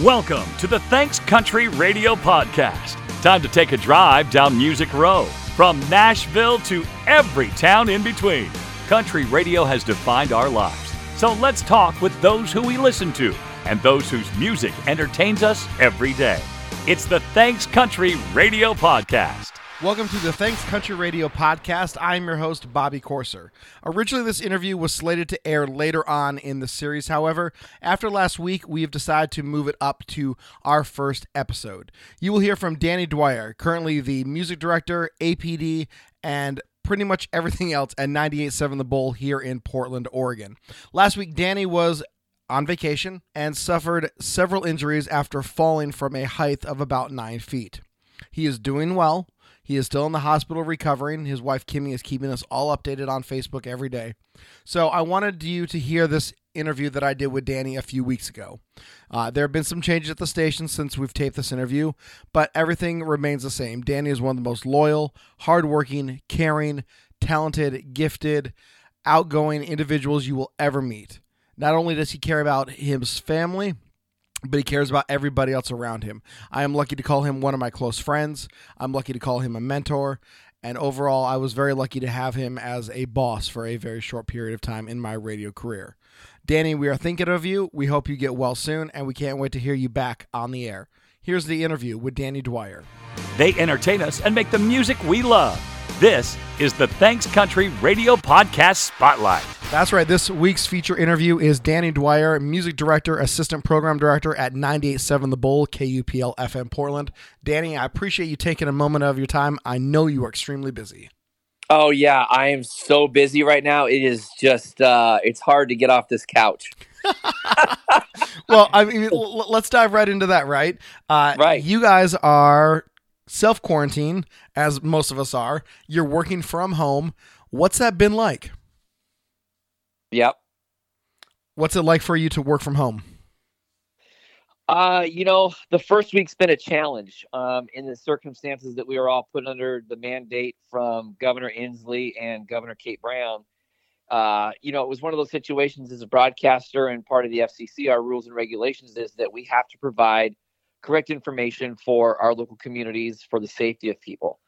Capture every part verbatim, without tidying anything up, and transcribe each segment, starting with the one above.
Welcome to the Thanks Country Radio Podcast. Time to take a drive down Music Row. From Nashville to every town in between, country radio has defined our lives. So let's talk with those who we listen to and those whose music entertains us every day. It's the Thanks Country Radio Podcast. Welcome to the Thanks Country Radio Podcast. I'm your host, Bobby Corser. Originally, this interview was slated to air later on in the series. However, after last week, we have decided to move it up to our first episode. You will hear from Danny Dwyer, currently the music director, A P D, and pretty much everything else at ninety-eight point seven The Bull here in Portland, Oregon. Last week, Danny was on vacation and suffered several injuries after falling from a height of about nine feet. He is doing well. He is still in the hospital recovering. His wife, Kimmy, is keeping us all updated on Facebook every day. So I wanted you to hear this interview that I did with Danny a few weeks ago. Uh, there have been some changes at the station since we've taped this interview, but everything remains the same. Danny is one of the most loyal, hardworking, caring, talented, gifted, outgoing individuals you will ever meet. Not only does he care about his family, but he cares about everybody else around him. I am lucky to call him one of my close friends. I'm lucky to call him a mentor. And overall, I was very lucky to have him as a boss for a very short period of time in my radio career. Danny, we are thinking of you. We hope you get well soon, and we can't wait to hear you back on the air. Here's the interview with Danny Dwyer. They entertain us and make the music we love. This is the Thanks Country Radio Podcast Spotlight. That's right. This week's feature interview is Danny Dwyer, Music Director, Assistant Program Director at ninety-eight point seven The Bull, K U P L F M Portland. Danny, I appreciate you taking a moment of your time. I know you are extremely busy. Oh, yeah. I am so busy right now. It is just, uh, it's hard to get off this couch. Well, I mean, l- let's dive right into that, right? Uh, right. You guys are self-quarantine, as most of us are. You're working from home. What's that been like? Yep. What's it like for you to work from home? Uh, you know, the first week's been a challenge um, in the circumstances that we were all put under the mandate from Governor Inslee and Governor Kate Brown. Uh, you know, it was one of those situations as a broadcaster and part of the F C C, our rules and regulations is that we have to provide correct information for our local communities for the safety of people.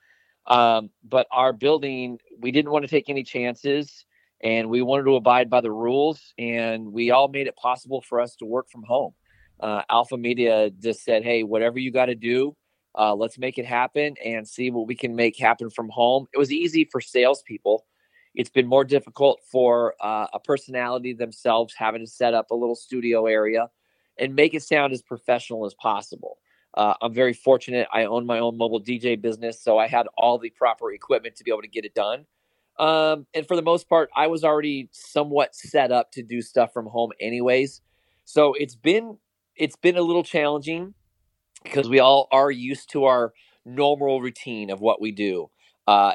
Um, but our building, we didn't want to take any chances and we wanted to abide by the rules, and we all made it possible for us to work from home. Uh, Alpha Media just said, hey, whatever you got to do, uh, let's make it happen and see what we can make happen from home. It was easy for salespeople. It's been more difficult for uh, a personality themselves having to set up a little studio area and make it sound as professional as possible. Uh, I'm very fortunate. I own my own mobile D J business, so I had all the proper equipment to be able to get it done. Um, and for the most part, I was already somewhat set up to do stuff from home anyways. So it's been it's been a little challenging because we all are used to our normal routine of what we do. Uh,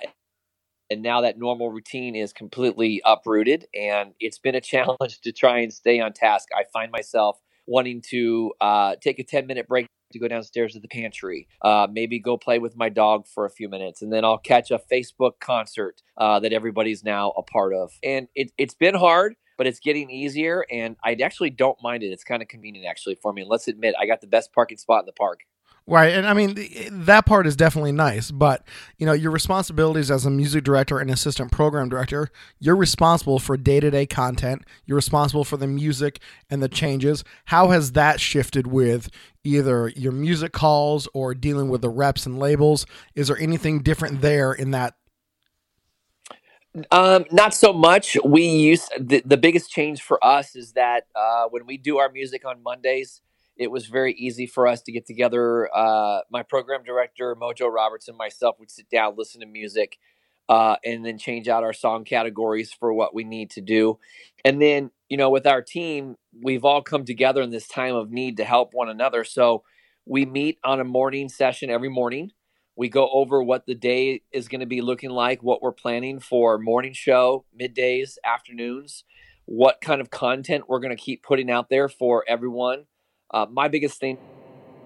and now that normal routine is completely uprooted, and it's been a challenge to try and stay on task. I find myself wanting to uh, take a ten-minute break to go downstairs to the pantry, uh, maybe go play with my dog for a few minutes, and then I'll catch a Facebook concert uh, that everybody's now a part of. And it, it's been hard, but it's getting easier, and I actually don't mind it. It's kind of convenient, actually, for me. And let's admit, I got the best parking spot in the park. Right, and I mean, that part is definitely nice, but, you know, your responsibilities as a music director and assistant program director, you're responsible for day-to-day content, you're responsible for the music and the changes. How has that shifted with either your music calls or dealing with the reps and labels? Is there anything different there in that? Um, not so much. We use, the, the biggest change for us is that uh, when we do our music on Mondays, it was very easy for us to get together. Uh, my program director, Mojo Roberts, and myself would sit down, listen to music, uh, and then change out our song categories for what we need to do. And then, you know, with our team, we've all come together in this time of need to help one another. So we meet on a morning session every morning. We go over what the day is going to be looking like, what we're planning for morning show, middays, afternoons, what kind of content we're going to keep putting out there for everyone. Uh, my biggest thing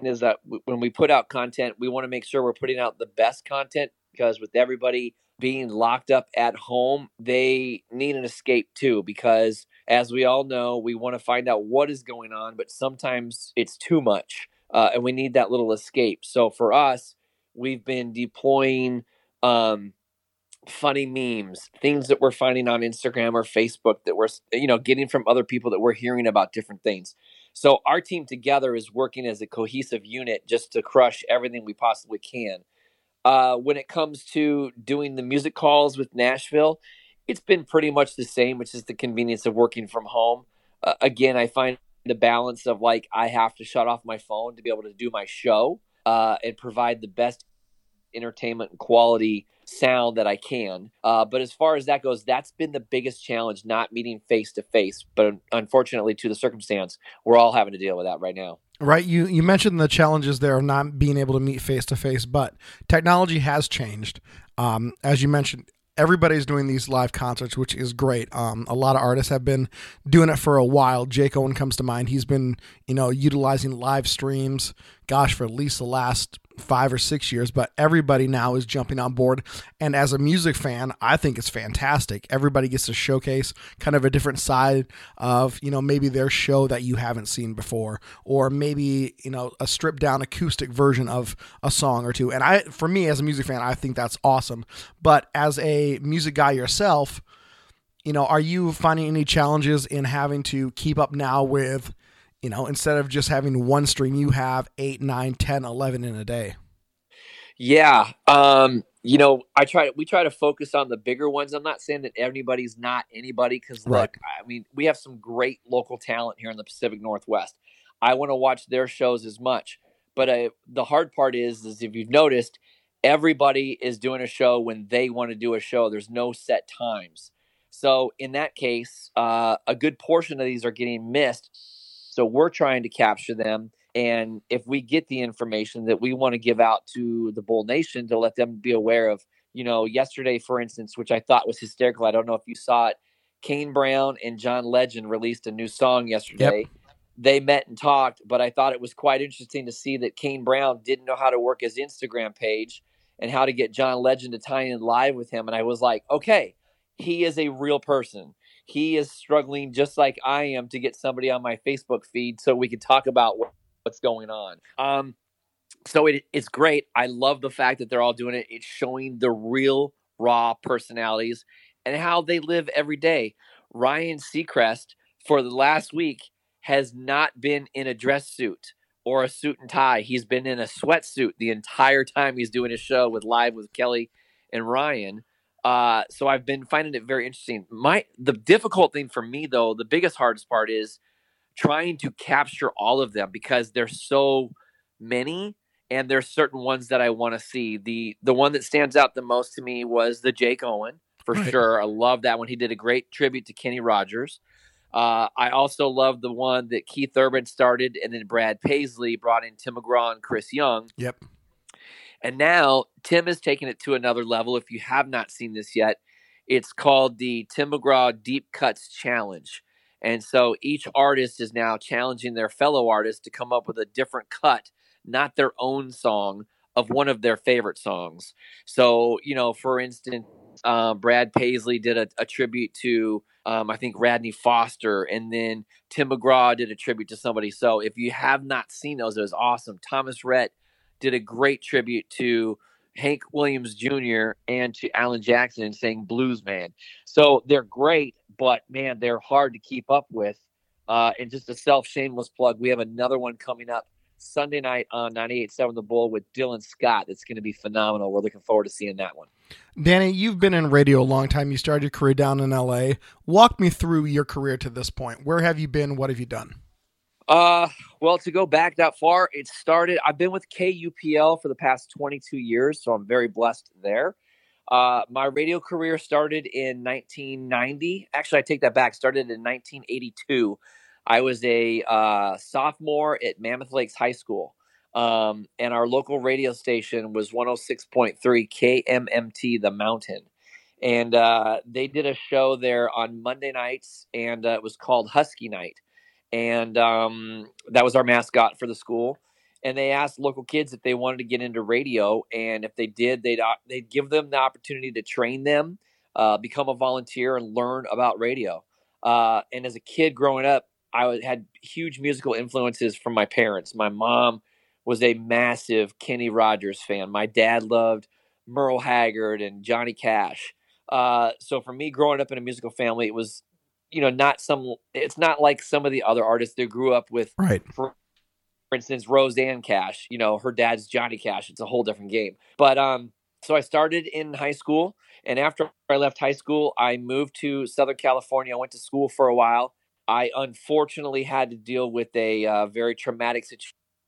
is that w- when we put out content, we want to make sure we're putting out the best content, because with everybody being locked up at home, they need an escape too, because as we all know, we want to find out what is going on, but sometimes it's too much, uh, and we need that little escape. So for us, we've been deploying um, funny memes, things that we're finding on Instagram or Facebook that we're, you know, getting from other people that we're hearing about different things. So our team together is working as a cohesive unit just to crush everything we possibly can. Uh, when it comes to doing the music calls with Nashville, it's been pretty much the same, which is the convenience of working from home. Uh, again, I find the balance of like, I have to shut off my phone to be able to do my show uh, and provide the best entertainment and quality sound that I can. Uh, but as far as that goes, that's been the biggest challenge, not meeting face to face. But unfortunately, to the circumstance, we're all having to deal with that right now. Right. You you mentioned the challenges there of not being able to meet face to face, but technology has changed. Um, as you mentioned, everybody's doing these live concerts, which is great. Um, a lot of artists have been doing it for a while. Jake Owen comes to mind. He's been, you know, utilizing live streams, gosh, for at least the last five or six years, but everybody now is jumping on board. And as a music fan, I think it's fantastic. Everybody gets to showcase kind of a different side of, you know, maybe their show that you haven't seen before, or maybe, you know, a stripped down acoustic version of a song or two. And I, for me as a music fan, I think that's awesome. But as a music guy yourself, you know, are you finding any challenges in having to keep up now with, you know, instead of just having one stream, you have eight, nine, ten, eleven in a day? Yeah. Um, you know, I try, we try to focus on the bigger ones. I'm not saying that everybody's not anybody, because right. Look, I mean, we have some great local talent here in the Pacific Northwest. I want to watch their shows as much, but uh, the hard part is, is if you've noticed, everybody is doing a show when they want to do a show. There's no set times. So in that case, uh, a good portion of these are getting missed. So we're trying to capture them. And if we get the information that we want to give out to the Bull Nation to let them be aware of, you know, yesterday, for instance, which I thought was hysterical. I don't know if you saw it. Kane Brown and John Legend released a new song yesterday. Yep. They met and talked, but I thought it was quite interesting to see that Kane Brown didn't know how to work his Instagram page and how to get John Legend to tie in live with him. And I was like, okay, he is a real person. He is struggling just like I am to get somebody on my Facebook feed so we can talk about what, what's going on. Um, so it, it's great. I love the fact that they're all doing it. It's showing the real, raw personalities and how they live every day. Ryan Seacrest, for the last week, has not been in a dress suit or a suit and tie. He's been in a sweatsuit the entire time he's doing his show with Live with Kelly and Ryan. Uh, so I've been finding it very interesting. My the difficult thing for me, though, the biggest hardest part is trying to capture all of them, because there's so many, and there's certain ones that I want to see. The the one that stands out the most to me was the Jake Owen, for right. sure. I love that one. He did a great tribute to Kenny Rogers. Uh, I also love the one that Keith Urban started, and then Brad Paisley brought in Tim McGraw and Chris Young. Yep. And now Tim is taking it to another level. If you have not seen this yet, it's called the Tim McGraw Deep Cuts Challenge. And so each artist is now challenging their fellow artists to come up with a different cut, not their own song, of one of their favorite songs. So, you know, for instance, uh, Brad Paisley did a, a tribute to, um, I think, Radney Foster. And then Tim McGraw did a tribute to somebody. So if you have not seen those, it was awesome. Thomas Rhett did a great tribute to Hank Williams Junior and to Alan Jackson, saying Blues Man. So they're great, but man, they're hard to keep up with. Uh, and just a self-shameless plug, we have another one coming up Sunday night on ninety-eight point seven The Bull with Dylan Scott. It's going to be phenomenal. We're looking forward to seeing that one. Danny, you've been in radio a long time. You started your career down in L A. Walk me through your career to this point. Where have you been? What have you done? Uh, well, to go back that far, it started, I've been with K U P L for the past twenty-two years, so I'm very blessed there. Uh, my radio career started in nineteen ninety. Actually, I take that back. Started in nineteen eighty-two. I was a uh, sophomore at Mammoth Lakes High School, um, and our local radio station was one oh six point three K M M T, The Mountain. And uh, they did a show there on Monday nights, and uh, it was called Husky Night. And um, that was our mascot for the school. And they asked local kids if they wanted to get into radio. And if they did, they'd they'd give them the opportunity to train them, uh, become a volunteer, and learn about radio. Uh, and as a kid growing up, I had huge musical influences from my parents. My mom was a massive Kenny Rogers fan. My dad loved Merle Haggard and Johnny Cash. Uh, so for me, growing up in a musical family, it was, you know, not some, it's not like some of the other artists that grew up with, right. For, for instance, Roseanne Cash, you know, her dad's Johnny Cash. It's a whole different game. But, um, so I started in high school, and after I left high school, I moved to Southern California. I went to school for a while. I unfortunately had to deal with a uh, very traumatic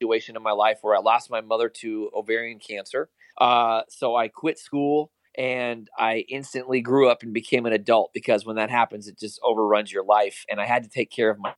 situation in my life where I lost my mother to ovarian cancer. Uh, so I quit school, and I instantly grew up and became an adult, because when that happens, it just overruns your life. And I had to take care of my,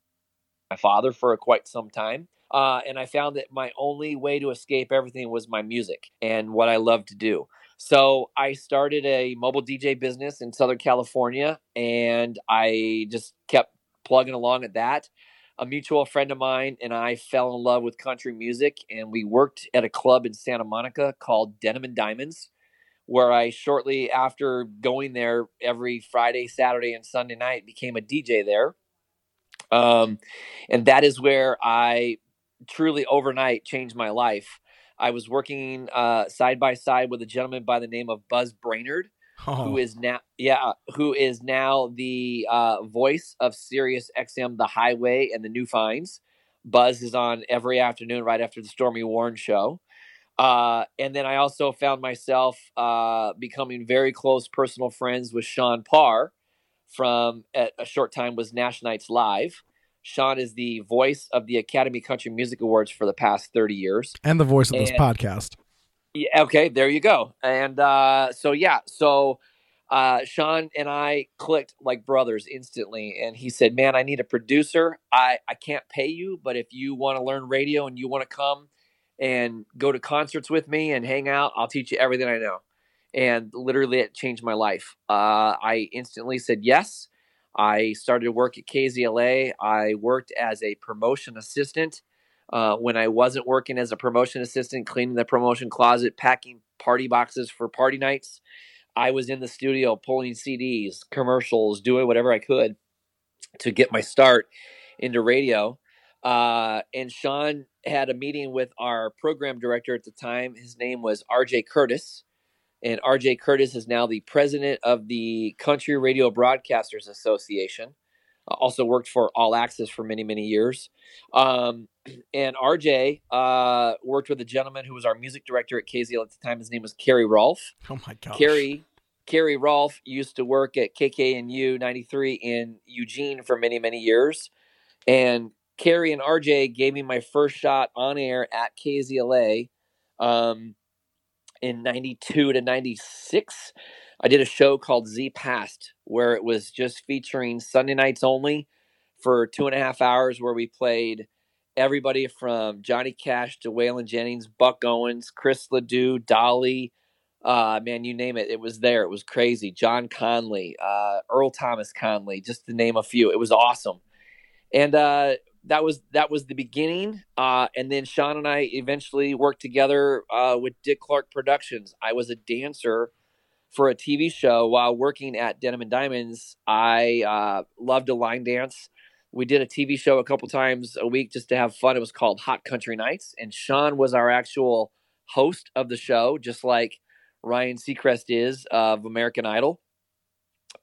my father for quite some time. Uh, and I found that my only way to escape everything was my music and what I loved to do. So I started a mobile D J business in Southern California, and I just kept plugging along at that. A mutual friend of mine and I fell in love with country music, and we worked at a club in Santa Monica called Denim and Diamonds, where I shortly after going there every Friday, Saturday, and Sunday night became a D J there. Um, and that is where I truly overnight changed my life. I was working uh, side by side with a gentleman by the name of Buzz Brainerd, oh. who is now, yeah, who is now the uh, voice of Sirius X M, The Highway, and The New Finds. Buzz is on every afternoon right after the Stormy Warren show. Uh, and then I also found myself uh, becoming very close personal friends with Sean Parr from at a short time was Nash Nights Live. Sean is the voice of the Academy Country Music Awards for the past thirty years. And the voice of and, this podcast. Yeah, okay, there you go. And uh, so, yeah, so uh, Sean and I clicked like brothers instantly. And he said, man, I need a producer. I, I can't pay you, but if you want to learn radio and you want to come and go to concerts with me and hang out, I'll teach you everything I know. And literally it changed my life. Uh, I instantly said yes. I started to work at K Z L A. I worked as a promotion assistant. Uh, when I wasn't working as a promotion assistant, cleaning the promotion closet, packing party boxes for party nights, I was in the studio pulling C Ds, commercials, doing whatever I could to get my start into radio. Uh, and Sean had a meeting with our program director at the time. His name was R J Curtis. And R J Curtis is now the president of the Country Radio Broadcasters Association. Also worked for All Access for many, many years. Um, and R J uh, worked with a gentleman who was our music director at K Z L at the time. His name was Carrie Rolfe. Oh, my gosh. Carrie, Carrie Rolfe used to work at K K N U ninety-three in Eugene for many, many years. And Carrie and R J gave me my first shot on air at K Z L A. Um, in ninety-two to ninety-six, I did a show called Z Past, where it was just featuring Sunday nights only for two and a half hours, where we played everybody from Johnny Cash to Waylon Jennings, Buck Owens, Chris Ledoux, Dolly, uh, man, you name it. It was there. It was crazy. John Conley, uh, Earl Thomas Conley, just to name a few. It was awesome. And, uh, That was that was the beginning, uh, and then Sean and I eventually worked together uh, with Dick Clark Productions. I was a dancer for a T V show while working at Denim and Diamonds. I uh, loved to line dance. We did a T V show a couple times a week just to have fun. It was called Hot Country Nights, and Sean was our actual host of the show, just like Ryan Seacrest is of American Idol.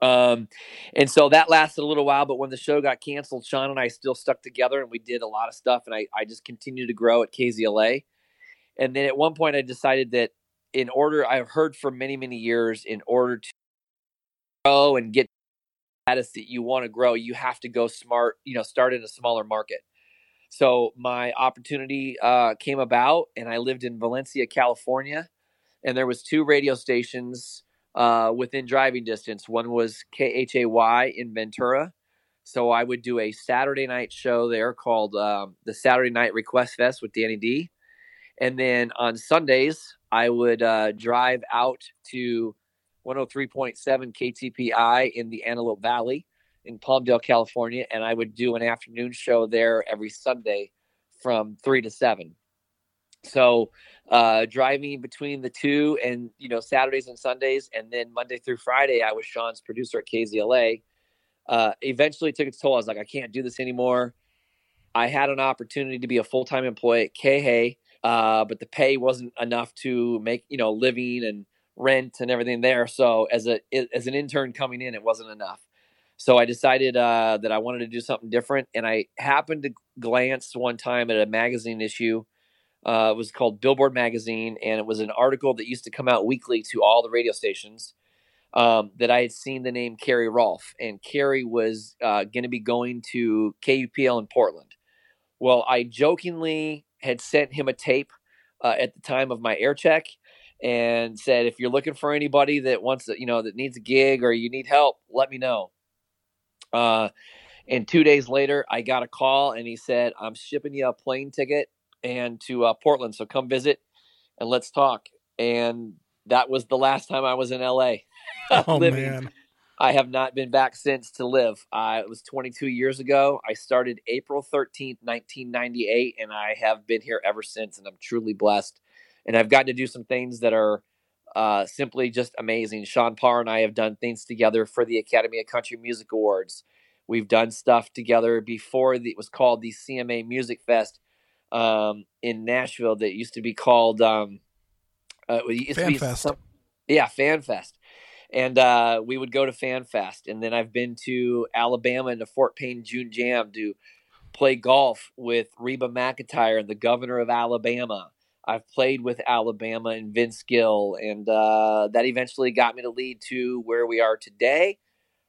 Um, and so that lasted a little while, but when the show got canceled, Sean and I still stuck together and we did a lot of stuff, and I, I just continued to grow at K Z L A. And then at one point I decided that in order, I've heard for many, many years, in order to grow and get the status that you want to grow, you have to go smart, you know, start in a smaller market. So my opportunity, uh, came about, and I lived in Valencia, California, and there was two radio stations Uh, within driving distance. One was K H A Y in Ventura. So I would do a Saturday night show there called um, the Saturday Night Request Fest with Danny D. And then on Sundays, I would uh, drive out to one oh three point seven K T P I in the Antelope Valley in Palmdale, California. And I would do an afternoon show there every Sunday from three to seven. So uh, driving between the two and, you know, Saturdays and Sundays, and then Monday through Friday, I was Sean's producer at K Z L A. uh, eventually it took its toll. I was like, I can't do this anymore. I had an opportunity to be a full-time employee at K H A, uh, but the pay wasn't enough to make, you know, living and rent and everything there. So as a as an intern coming in, it wasn't enough. So I decided uh, that I wanted to do something different. And I happened to glance one time at a magazine issue. Uh, it was called Billboard Magazine. And it was an article that used to come out weekly to all the radio stations um, that I had seen the name Carrie Rolfe. And Carrie was uh, going to be going to K U P L in Portland. Well, I jokingly had sent him a tape uh, at the time of my air check and said, if you're looking for anybody that wants to, you know, that needs a gig or you need help, let me know. Uh, and two days later, I got a call and he said, I'm shipping you a plane ticket and to uh, Portland. So come visit and let's talk. And that was the last time I was in L A. Oh, man. I have not been back since to live. Uh, it was twenty-two years ago. I started April thirteenth, nineteen ninety-eight, and I have been here ever since. And I'm truly blessed. And I've gotten to do some things that are Uh, simply just amazing. Sean Parr and I have done things together for the Academy of Country Music Awards. We've done stuff together before the, it was called the C M A Music Fest um, in Nashville that used to be called um, uh, it used Fan to be Fest. Some, yeah, Fan Fest. And uh, we would go to Fan Fest. And then I've been to Alabama and to Fort Payne June Jam to play golf with Reba McEntire and the governor of Alabama. I've played with Alabama and Vince Gill, and uh, that eventually got me to lead to where we are today,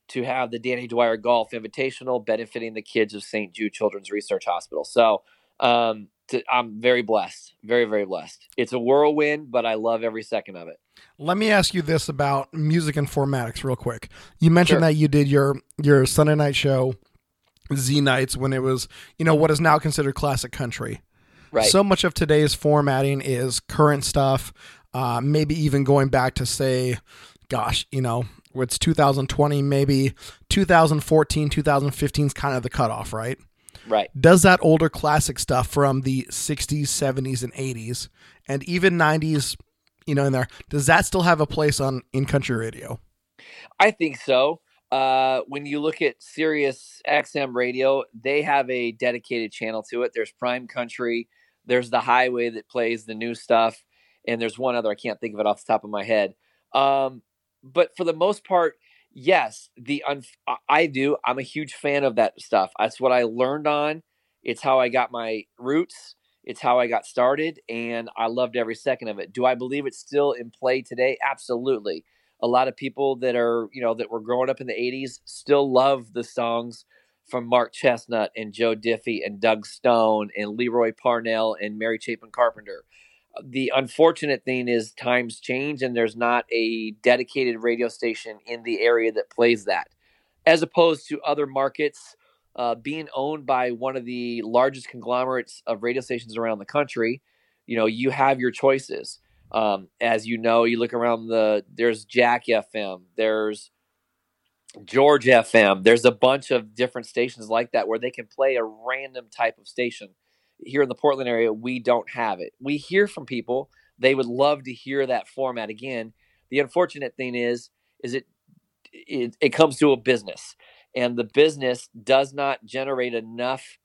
to have the Danny Dwyer Golf Invitational benefiting the kids of Saint Jude Children's Research Hospital. So um, to, I'm very blessed, very, very blessed. It's a whirlwind, but I love every second of it. Let me ask you this about music informatics real quick. You mentioned sure. that you did your your Sunday night show, Z Nights, when it was, you know, what is now considered classic country. Right. So much of today's formatting is current stuff, uh, maybe even going back to, say, gosh, you know, it's two thousand twenty, maybe two thousand fourteen, two thousand fifteen is kind of the cutoff, right? Right. Does that older classic stuff from the sixties, seventies, and eighties, and even nineties, you know, in there, does that still have a place on in country radio? I think so. Uh, when you look at Sirius X M radio, they have a dedicated channel to it. There's Prime Country. There's The Highway that plays the new stuff. And there's one other, I can't think of it off the top of my head. Um, but for the most part, yes, the, un- I do. I'm a huge fan of that stuff. That's what I learned on. It's how I got my roots. It's how I got started. And I loved every second of it. Do I believe it's still in play today? Absolutely. A lot of people that are, you know, that were growing up in the eighties still love the songs from Mark Chestnut and Joe Diffie and Doug Stone and Leroy Parnell and Mary Chapin Carpenter. The unfortunate thing is times change and there's not a dedicated radio station in the area that plays that. As opposed to other markets uh, being owned by one of the largest conglomerates of radio stations around the country, you know, you have your choices. Um, as you know, you look around the, there's Jack F M, there's George F M, there's a bunch of different stations like that where they can play a random type of station. Here in the Portland area, we don't have it. We hear from people. They would love to hear that format again. The unfortunate thing is, is it, it, it comes to a business and the business does not generate enough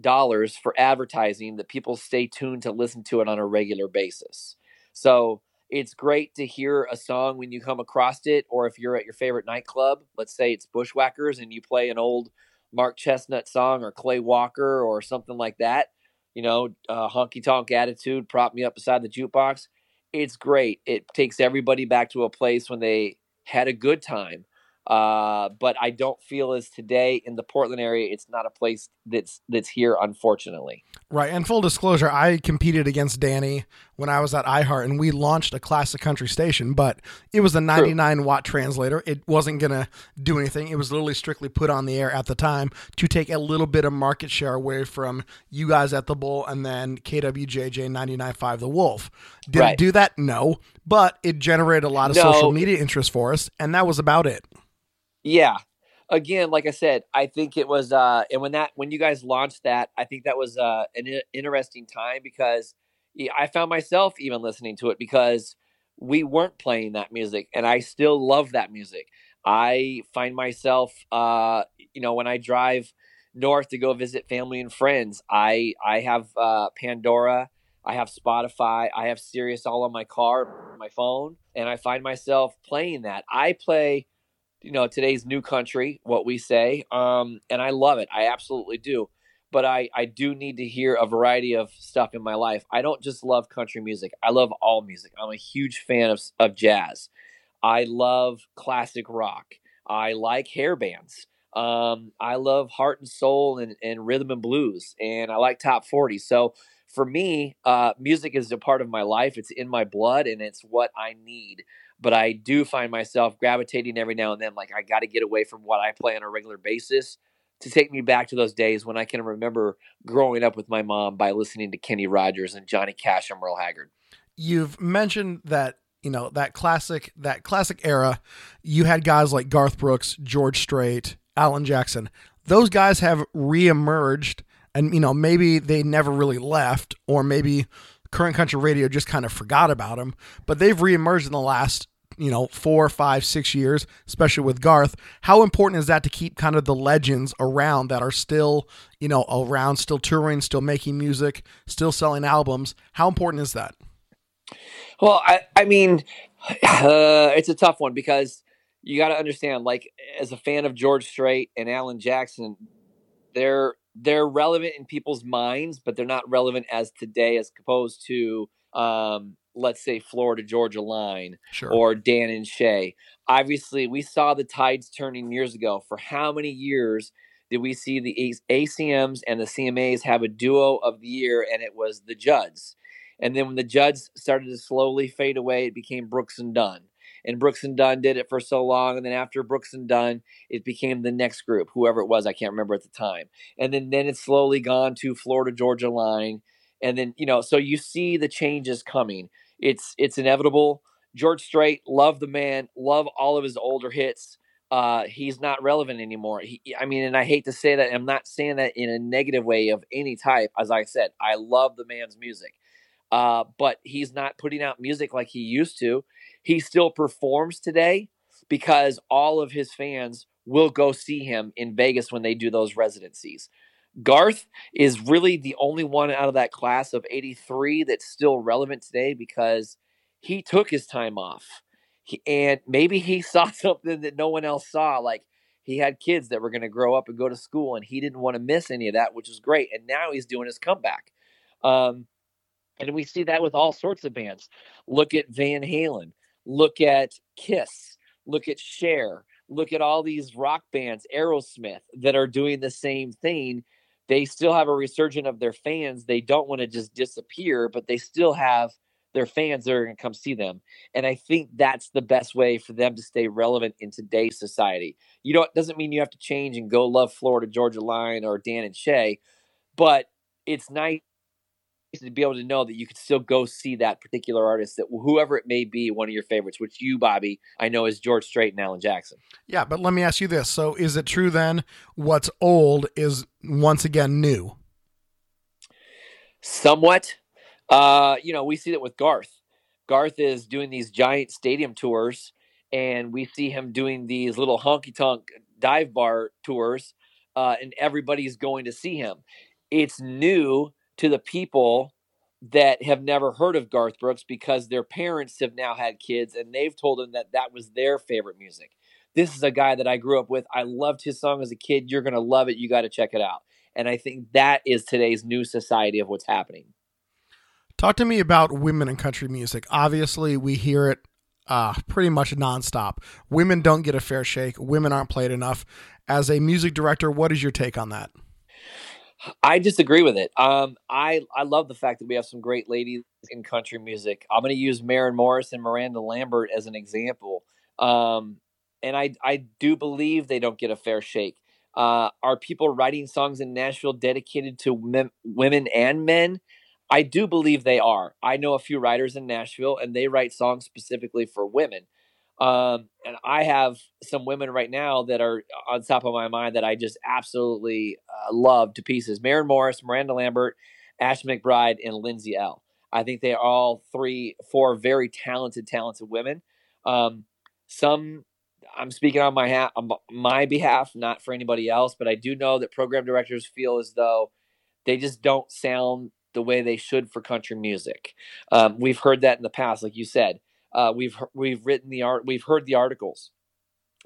dollars for advertising that people stay tuned to listen to it on a regular basis. So it's great to hear a song when you come across it, or if you're at your favorite nightclub, let's say it's Bushwhackers and you play an old Mark Chestnut song or Clay Walker or something like that, you know, uh, Honky Tonk Attitude, Prop Me Up Beside the Jukebox. It's great. It takes everybody back to a place when they had a good time. Uh, but I don't feel as today in the Portland area, it's not a place that's, that's here, unfortunately. Right. And full disclosure, I competed against Danny when I was at iHeart and we launched a classic country station, but it was a ninety-nine watt translator. It wasn't going to do anything. It was literally strictly put on the air at the time to take a little bit of market share away from you guys at the Bull and then K W J J ninety-nine point five The Wolf. Did right. it do that? No, but it generated a lot of no. social media interest for us. And that was about it. Yeah. Again, like I said, I think it was, uh, and when that, when you guys launched that, I think that was uh, an I- interesting time because I found myself even listening to it because we weren't playing that music and I still love that music. I find myself, uh, you know, when I drive north to go visit family and friends, I I have uh, Pandora, I have Spotify, I have Sirius all on my car, my phone, and I find myself playing that. I play, you know, today's new country, what we say, um, and I love it. I absolutely do. But I, I do need to hear a variety of stuff in my life. I don't just love country music. I love all music. I'm a huge fan of, of jazz. I love classic rock. I like hair bands. Um, I love heart and soul and, and rhythm and blues. And I like top forty. So for me, uh, music is a part of my life. It's in my blood and it's what I need. But I do find myself gravitating every now and then, like I got to get away from what I play on a regular basis to take me back to those days when I can remember growing up with my mom by listening to Kenny Rogers and Johnny Cash and Merle Haggard. You've mentioned that, you know, that classic, that classic era, you had guys like Garth Brooks, George Strait, Alan Jackson. Those guys have reemerged and, you know, maybe they never really left, or maybe current country radio just kind of forgot about them, but they've reemerged in the last, you know, four, five, six years, especially with Garth. How important is that to keep kind of the legends around that are still, you know, around, still touring, still making music, still selling albums? How important is that? Well, I, I mean, uh, it's a tough one because you got to understand, like, as a fan of George Strait and Alan Jackson, they're, they're relevant in people's minds, but they're not relevant as today as opposed to, um, let's say, Florida Georgia Line, sure, or Dan and Shay. Obviously, we saw the tides turning years ago. For how many years did we see the A C Ms and the C M As have a duo of the year, and it was the Judds? And then when the Judds started to slowly fade away, it became Brooks and Dunn. And Brooks and Dunn did it for so long, and then after Brooks and Dunn, it became the next group, whoever it was, I can't remember at the time. And then, then it's slowly gone to Florida Georgia Line. And then, you know, so you see the changes coming. It's it's inevitable. George Strait, love the man, love all of his older hits. Uh, he's not relevant anymore. He, I mean, and I hate to say that. I'm not saying that in a negative way of any type. As I said, I love the man's music. Uh, but he's not putting out music like he used to. He still performs today because all of his fans will go see him in Vegas when they do those residencies. Garth is really the only one out of that class of eighty-three that's still relevant today because he took his time off. He, and maybe he saw something that no one else saw. Like, he had kids that were going to grow up and go to school, and he didn't want to miss any of that, which is great. And now he's doing his comeback. Um, and we see that with all sorts of bands. Look at Van Halen. Look at Kiss. Look at Cher. Look at all these rock bands, Aerosmith, that are doing the same thing. They still have a resurgence of their fans. They don't want to just disappear, but they still have their fans that are going to come see them. And I think that's the best way for them to stay relevant in today's society. You know, it doesn't mean you have to change and go love Florida Georgia Line or Dan and Shay, but it's nice to be able to know that you could still go see that particular artist, that whoever it may be, one of your favorites, which you, Bobby, I know is George Strait and Alan Jackson. Yeah, but let me ask you this. So is it true then what's old is once again new? Somewhat. Uh, you know, we see that with Garth. Garth is doing these giant stadium tours, and we see him doing these little honky-tonk dive bar tours, uh, and everybody's going to see him. It's new to the people that have never heard of Garth Brooks because their parents have now had kids and they've told them that that was their favorite music. This is a guy that I grew up with. I loved his song as a kid. You're going to love it. You got to check it out. And I think that is today's new society of what's happening. Talk to me about women in country music. Obviously, we hear it uh, pretty much nonstop. Women don't get a fair shake. Women aren't played enough. As a music director, what is your take on that? I disagree with it. Um, I, I love the fact that we have some great ladies in country music. I'm going to use Maren Morris and Miranda Lambert as an example. Um, and I, I do believe they don't get a fair shake. Uh, are people writing songs in Nashville dedicated to mem- women and men? I do believe they are. I know a few writers in Nashville, and they write songs specifically for women. Um, and I have some women right now that are on top of my mind that I just absolutely uh, love to pieces. Maren Morris, Miranda Lambert, Ash McBride, and Lindsay L. I think they are all three, four very talented, talented women. Um, some I'm speaking on my ha- on my behalf, not for anybody else, but I do know that program directors feel as though they just don't sound the way they should for country music. Um, we've heard that in the past, like you said. Uh, we've we've written the art, we've heard the articles.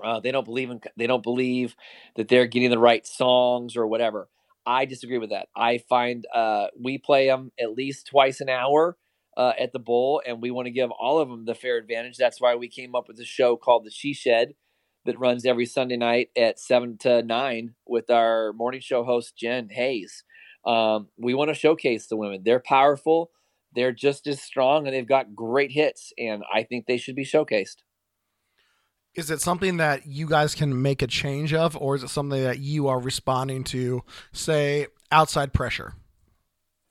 Uh, they don't believe in, they don't believe that they're getting the right songs or whatever. I disagree with that. I find uh, we play them at least twice an hour uh, at the Bull, and we want to give all of them the fair advantage. That's why we came up with a show called The She Shed that runs every Sunday night at seven to nine with our morning show host Jen Hayes. Um, we want to showcase the women. They're powerful. They're just as strong, and they've got great hits, and I think they should be showcased. Is it something that you guys can make a change of, or is it something that you are responding to, say, outside pressure?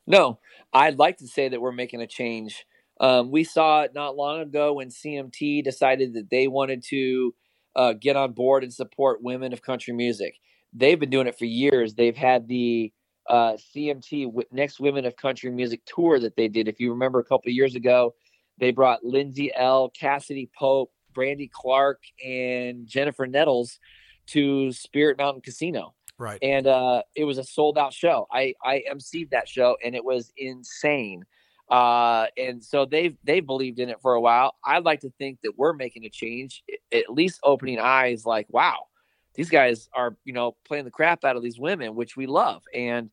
No, I'd like to say that we're making a change. Um, we saw it not long ago when C M T decided that they wanted to uh, get on board and support women of country music. They've been doing it for years. They've had the Uh, C M T Next Women of Country Music tour that they did. If you remember, a couple of years ago, they brought Lindsay L, Cassidy Pope, Brandy Clark, and Jennifer Nettles to Spirit Mountain Casino. Right, and uh, it was a sold out show. I I emceed that show, and it was insane. Uh, and so they've they believed in it for a while. I'd like to think that we're making a change, at least opening eyes. Like, wow, these guys are you know playing the crap out of these women, which we love. And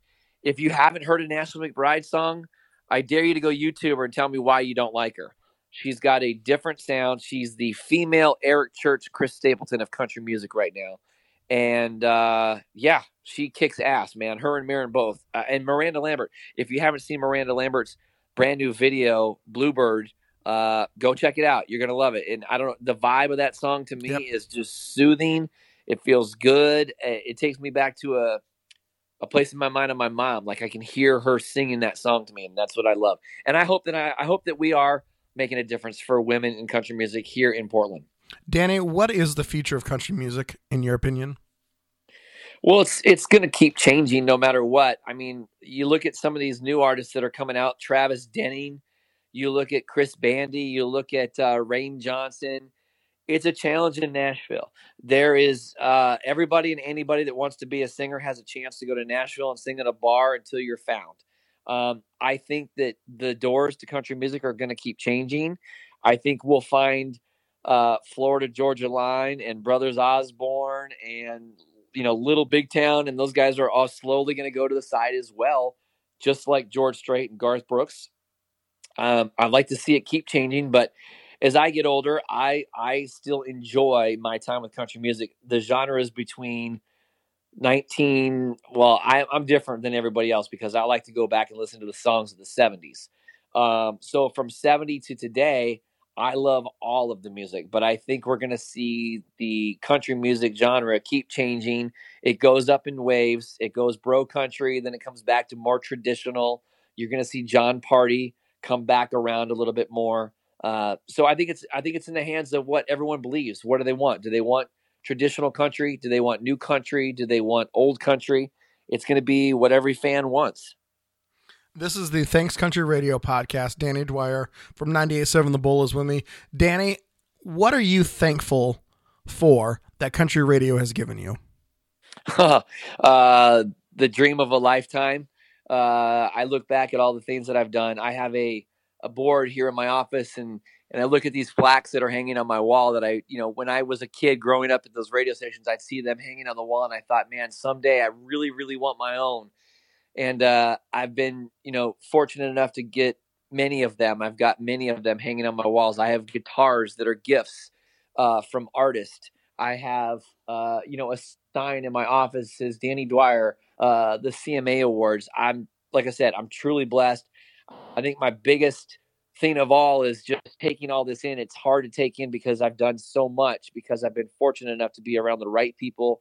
if you haven't heard a Nashville McBride song, I dare you to go YouTube her and tell me why you don't like her. She's got a different sound. She's the female Eric Church, Chris Stapleton of country music right now. And uh, yeah, she kicks ass, man. Her and Maren both. Uh, and Miranda Lambert. If you haven't seen Miranda Lambert's brand new video, Bluebird, uh, go check it out. You're going to love it. And I don't know, the vibe of that song to me yep. is just soothing. It feels good. It takes me back to a, a place in my mind of my mom. Like I can hear her singing that song to me, and that's what I love. And I hope that I, I hope that we are making a difference for women in country music here in Portland. Danny, what is the future of country music in your opinion? Well, it's it's going to keep changing no matter what. I mean, you look at some of these new artists that are coming out, Travis Denning, you look at Chris Bandy, you look at uh, Rain Johnson. It's a challenge in Nashville. There is uh, everybody and anybody that wants to be a singer has a chance to go to Nashville and sing at a bar until you're found. Um, I think that the doors to country music are going to keep changing. I think we'll find uh, Florida Georgia Line and Brothers Osborne and you know Little Big Town, and those guys are all slowly going to go to the side as well, just like George Strait and Garth Brooks. Um, I'd like to see it keep changing, but as I get older, I, I still enjoy my time with country music. The genre is between nineteen Well, I, I'm different than everybody else because I like to go back and listen to the songs of the seventies. Um, so from seventy to today, I love all of the music. But I think we're going to see the country music genre keep changing. It goes up in waves. It goes bro country. Then it comes back to more traditional. You're going to see John Party come back around a little bit more. Uh, so I think it's I think it's in the hands of what everyone believes. What do they want? Do they want traditional country? Do they want new country? Do they want old country? It's going to be what every fan wants. This is the Thanks Country Radio podcast. Danny Dwyer from ninety-eight point seven The Bull is with me. Danny, what are you thankful for that country radio has given you? uh, the dream of a lifetime. Uh, I look back at all the things that I've done. I have a a board here in my office, and, and I look at these plaques that are hanging on my wall that I, you know, when I was a kid growing up at those radio stations, I'd see them hanging on the wall. And I thought, man, someday I really, really want my own. And uh, I've been, you know, fortunate enough to get many of them. I've got many of them hanging on my walls. I have guitars that are gifts uh, from artists. I have, uh, you know, a sign in my office that says Danny Dwyer, uh, the C M A Awards. I'm, like I said, I'm truly blessed. I think my biggest thing of all is just taking all this in. It's hard to take in because I've done so much, because I've been fortunate enough to be around the right people,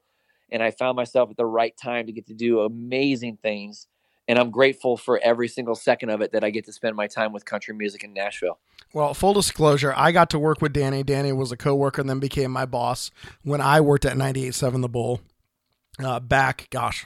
and I found myself at the right time to get to do amazing things. And I'm grateful for every single second of it that I get to spend my time with country music in Nashville. Well, full disclosure, I got to work with Danny. Danny was a coworker and then became my boss when I worked at ninety-eight point seven The Bull. Uh, back, gosh,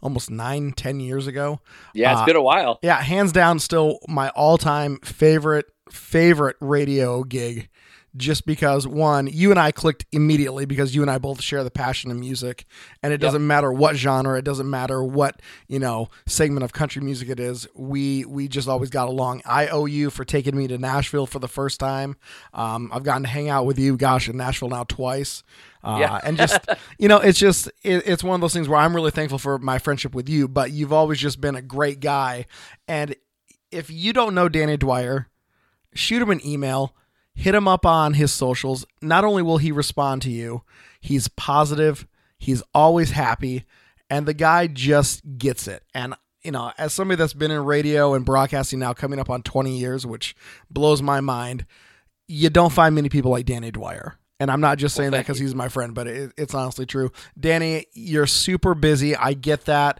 almost nine, ten years ago. Yeah, it's uh, been a while. Yeah, hands down, still my all-time favorite, favorite radio gig just because, one, you and I clicked immediately because you and I both share the passion of music, and it doesn't yep. matter what genre, it doesn't matter what, you know, segment of country music it is. We we just always got along. I owe you for taking me to Nashville for the first time. Um, I've gotten to hang out with you, gosh, in Nashville now twice. Uh, yeah. And just, you know, it's just, it, it's one of those things where I'm really thankful for my friendship with you, but you've always just been a great guy. And if you don't know Danny Dwyer, shoot him an email, hit him up on his socials. Not only will he respond to you, he's positive, he's always happy, and the guy just gets it. And you know, as somebody that's been in radio and broadcasting now coming up on twenty years, which blows my mind, you don't find many people like Danny Dwyer. And I'm not just saying well, that because he's my friend, but it, it's honestly true. Danny, you're super busy. I get that.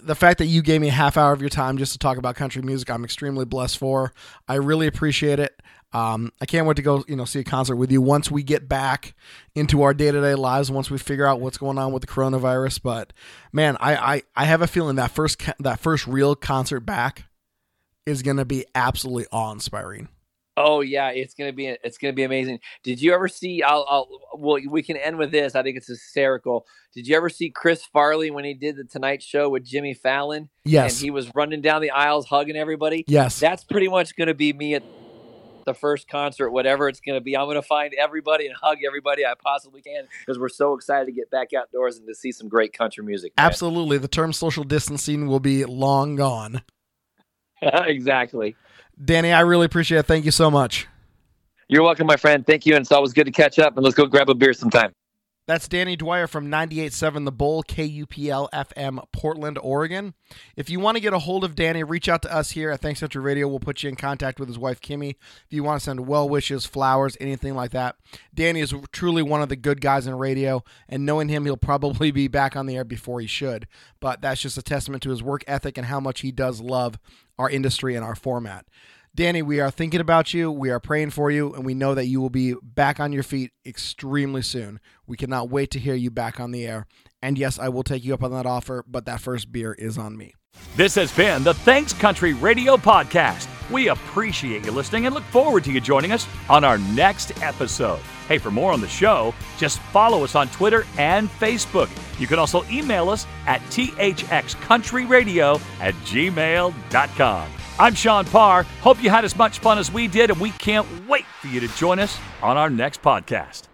The fact that you gave me a half hour of your time just to talk about country music, I'm extremely blessed for. I really appreciate it. Um, I can't wait to go, you know, see a concert with you once we get back into our day-to-day lives, once we figure out what's going on with the coronavirus. But man, I, I, I have a feeling that first, that first real concert back is going to be absolutely awe-inspiring. Oh yeah, it's gonna be it's gonna be amazing. Did you ever see? I'll, I'll well, we can end with this. I think it's hysterical. Did you ever see Chris Farley when he did the Tonight Show with Jimmy Fallon? Yes, and he was running down the aisles hugging everybody. Yes, that's pretty much gonna be me at the first concert, whatever it's gonna be. I'm gonna find everybody and hug everybody I possibly can because we're so excited to get back outdoors and to see some great country music. Man. Absolutely, the term social distancing will be long gone. Exactly. Danny, I really appreciate it. Thank you so much. You're welcome, my friend. Thank you. And it's always good to catch up. And let's go grab a beer sometime. That's Danny Dwyer from ninety-eight point seven The Bull, K U P L F M, Portland, Oregon. If you want to get a hold of Danny, reach out to us here at Thanks Country Radio. We'll put you in contact with his wife, Kimmy. If you want to send well wishes, flowers, anything like that. Danny is truly one of the good guys in radio, and knowing him, he'll probably be back on the air before he should. But that's just a testament to his work ethic and how much he does love our industry and our format. Danny, we are thinking about you, we are praying for you, and we know that you will be back on your feet extremely soon. We cannot wait to hear you back on the air. And yes, I will take you up on that offer, but that first beer is on me. This has been the Thanks Country Radio Podcast. We appreciate you listening and look forward to you joining us on our next episode. Hey, for more on the show, just follow us on Twitter and Facebook. You can also email us at T H X country radio at gmail dot com. I'm Sean Parr. Hope you had as much fun as we did, and we can't wait for you to join us on our next podcast.